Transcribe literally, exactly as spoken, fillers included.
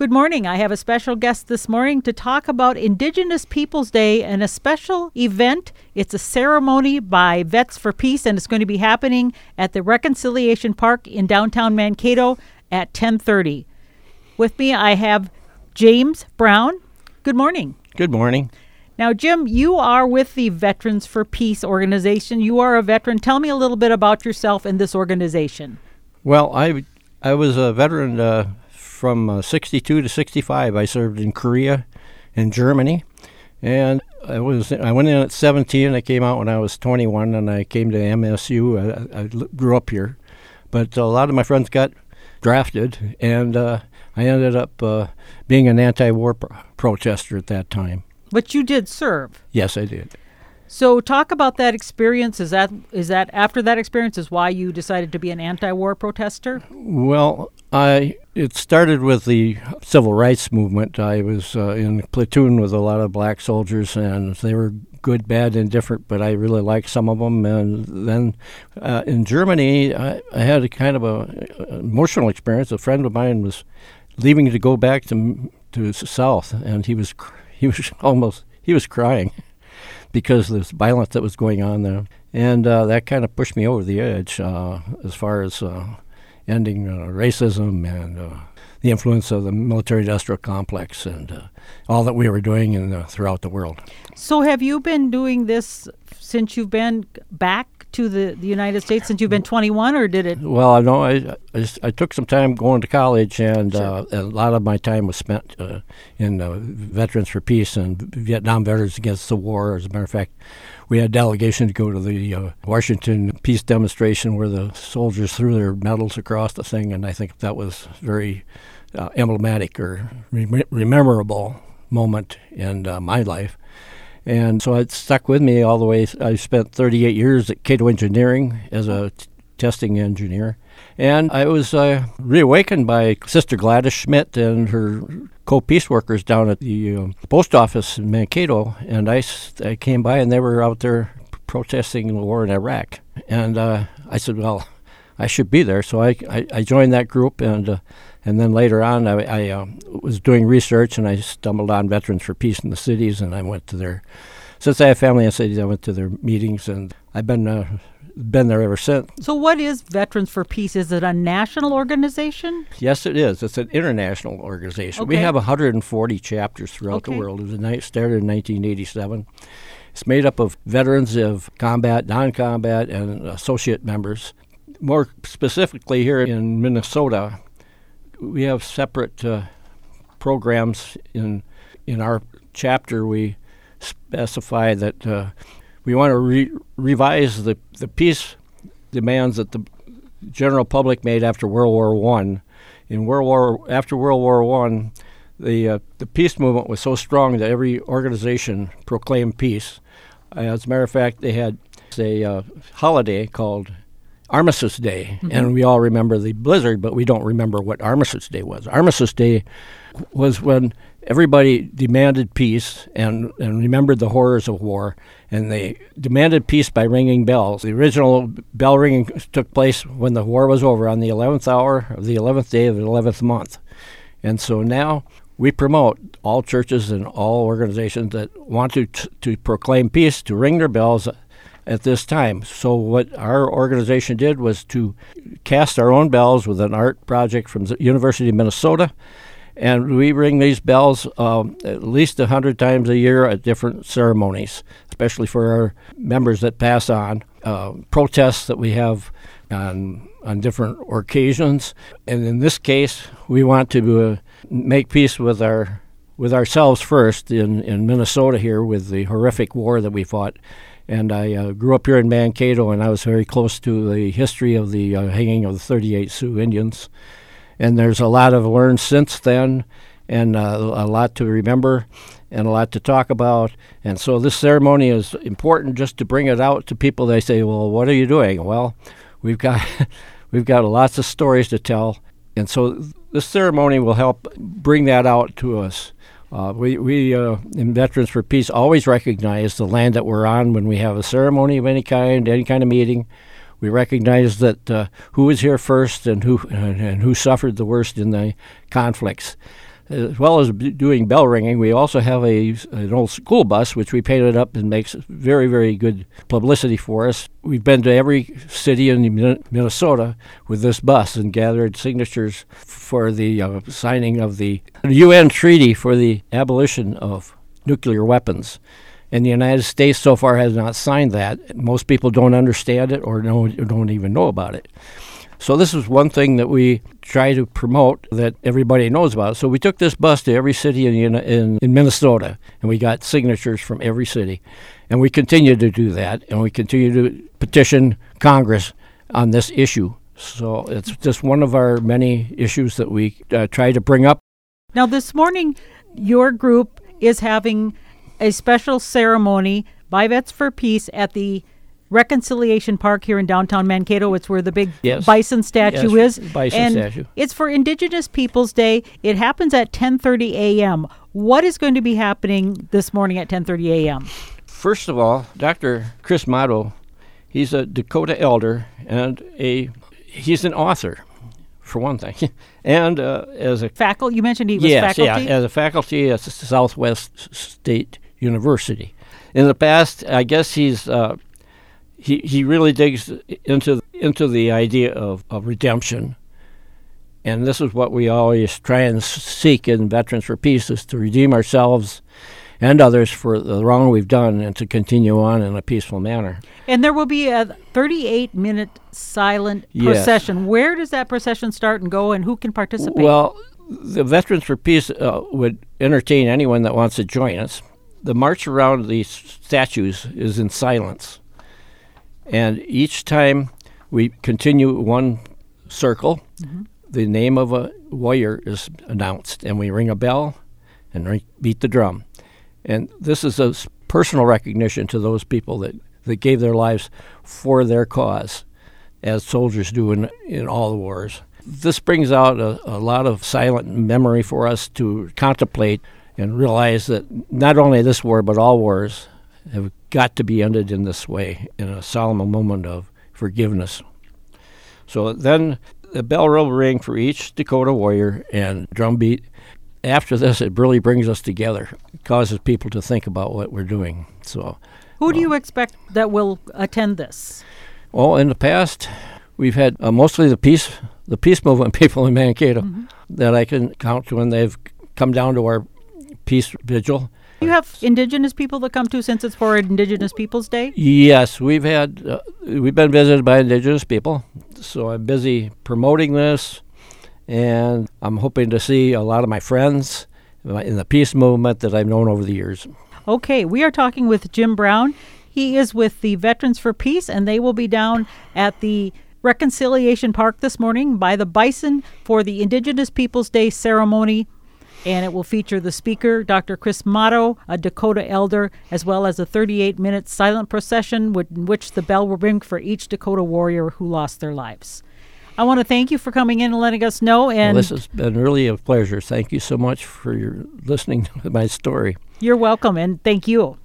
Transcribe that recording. Good morning. I have a special guest this morning to talk about Indigenous People's Day and a special event. It's a ceremony by Vets for Peace, and it's going to be happening at the Reconciliation Park in downtown Mankato at ten thirty. With me, I have Jim Brown. Good morning. Good morning. Now, Jim, you are with the Veterans for Peace organization. You are a veteran. Tell me a little bit about yourself and this organization. Well, I I was a veteran uh, from uh, sixty-two to sixty-five. I served in Korea and Germany, and I was I went in at seventeen. I came out when I was twenty-one, and I came to M S U. I, I grew up here, but a lot of my friends got drafted, and uh, I ended up uh, being an anti-war pro- protester at that time. But you did serve. Yes, I did. So talk about that experience. Is that is that after that experience is why you decided to be an anti-war protester? Well, I it started with the civil rights movement. I was uh, in a platoon with a lot of black soldiers, and they were good, bad, and different, but I really liked some of them. And then uh, in Germany, I, I had a kind of a, an emotional experience. A friend of mine was leaving to go back to to the South, and he was he was almost he was crying. Because of this violence that was going on there. And uh, that kind of pushed me over the edge uh, as far as uh, ending uh, racism and uh, the influence of the military-industrial complex and uh, all that we were doing in the, throughout the world. So have you been doing this since you've been back to the, the United States, since you've been twenty-one, or did it? Well, no, I, I, I took some time going to college, and sure. uh, a lot of my time was spent uh, in uh, Veterans for Peace and Vietnam Veterans Against the War. As a matter of fact, we had a delegation to go to the uh, Washington Peace Demonstration where the soldiers threw their medals across the thing, and I think that was very uh, emblematic or rem- rememberable moment in uh, my life. And so it stuck with me all the way. I spent thirty-eight years at Cato Engineering as a t- testing engineer. And I was uh, reawakened by Sister Gladys Schmidt and her co-peace workers down at the um, post office in Mankato. And I, I came by, and they were out there protesting the war in Iraq. And uh, I said, well, I should be there. So I, I, I joined that group, and uh, and then later on I, I uh, was doing research, and I stumbled on Veterans for Peace in the cities, and I went to their, since I have family in cities, I went to their meetings, and I've been uh, been there ever since. So what is Veterans for Peace? Is it a national organization? Yes, it is. It's an international organization. Okay. We have one hundred forty chapters throughout okay. the world. It was ni- started in nineteen eighty-seven. It's made up of veterans of combat, non-combat, and associate members. More specifically here in Minnesota, we have separate uh, programs. In in our chapter, we specify that uh, we want to re- revise the, the peace demands that the general public made after World War One. In World War after World War One, the uh, the peace movement was so strong that every organization proclaimed peace. As a matter of fact, they had a uh, holiday called Armistice Day, mm-hmm. and we all remember the blizzard, but we don't remember what Armistice Day was. Armistice Day was when everybody demanded peace and, and remembered the horrors of war, and they demanded peace by ringing bells. The original bell ringing took place when the war was over on the eleventh hour of the eleventh day of the eleventh month. And so now we promote all churches and all organizations that want to t- to proclaim peace to ring their bells at this time. So what our organization did was to cast our own bells with an art project from the University of Minnesota, and we ring these bells um, at least one hundred times a year at different ceremonies, especially for our members that pass on, uh, protests that we have on on different occasions. And in this case, we want to uh, make peace with our with ourselves first in, in Minnesota here with the horrific war that we fought. And I uh, grew up here in Mankato, and I was very close to the history of the uh, hanging of the thirty-eight Sioux Indians. And there's a lot I've learned since then, and uh, a lot to remember and a lot to talk about. And so this ceremony is important just to bring it out to people. They say, well, what are you doing? Well, we've got we've got lots of stories to tell. And so this ceremony will help bring that out to us. Uh, we we uh, in Veterans for Peace always recognize the land that we're on when we have a ceremony of any kind, any kind of meeting. We recognize that uh, who was here first and who and, and who suffered the worst in the conflicts. as well as b doing bell ringing, we also have a an old school bus which we painted up and makes very, very good publicity for us. We've been to every city in Minnesota with this bus and gathered signatures for the uh, signing of the U N Treaty for the Abolition of Nuclear Weapons. And the United States so far has not signed that. Most people don't understand it or don't, don't even know about it. So this is one thing that we try to promote that everybody knows about. So we took this bus to every city in, in, in Minnesota, and we got signatures from every city. And we continue to do that, and we continue to petition Congress on this issue. So it's just one of our many issues that we uh, try to bring up. Now this morning, your group is having a special ceremony by Vets for Peace at the Reconciliation Park here in downtown Mankato. It's where the big yes. bison statue yes, is. Bison and statue. It's for Indigenous People's Day. It happens at ten thirty a m What is going to be happening this morning at ten thirty a m? First of all, Doctor Chris Mato, he's a Dakota elder, and a he's an author, for one thing. And uh, as a faculty, you mentioned he was yes, faculty? Yeah, as a faculty at Southwest State University. In the past, I guess he's... Uh, He he really digs into into the idea of, of redemption, and this is what we always try and seek in Veterans for Peace, is to redeem ourselves and others for the wrong we've done and to continue on in a peaceful manner. And there will be a thirty-eight minute silent yes. procession. Where does that procession start and go, and who can participate? Well, the Veterans for Peace uh, would entertain anyone that wants to join us. The march around these statues is in silence. And each time we continue one circle, mm-hmm. the name of a warrior is announced, and we ring a bell and ring, beat the drum. And this is a personal recognition to those people that, that gave their lives for their cause, as soldiers do in, in all the wars. This brings out a, a lot of silent memory for us to contemplate and realize that not only this war, but all wars have got to be ended in this way, in a solemn moment of forgiveness. So then the bell will ring for each Dakota warrior and drumbeat. After this, it really brings us together. It causes people to think about what we're doing. So, who um, do you expect that will attend this? Well, in the past, we've had uh, mostly the peace, the peace movement people in Mankato mm-hmm. that I can count to when they've come down to our peace vigil. You have Indigenous people that come to, since it's for Indigenous People's Day? Yes, we've had uh, we've been visited by Indigenous people, so I'm busy promoting this, and I'm hoping to see a lot of my friends in the peace movement that I've known over the years. Okay, we are talking with Jim Brown. He is with the Veterans for Peace, and they will be down at the Reconciliation Park this morning by the bison for the Indigenous People's Day ceremony. And it will feature the speaker, Doctor Chris Mato, a Dakota elder, as well as a thirty-eight minute silent procession in which the bell will ring for each Dakota warrior who lost their lives. I want to thank you for coming in and letting us know. And well, this has been really a pleasure. Thank you so much for your listening to my story. You're welcome, and thank you.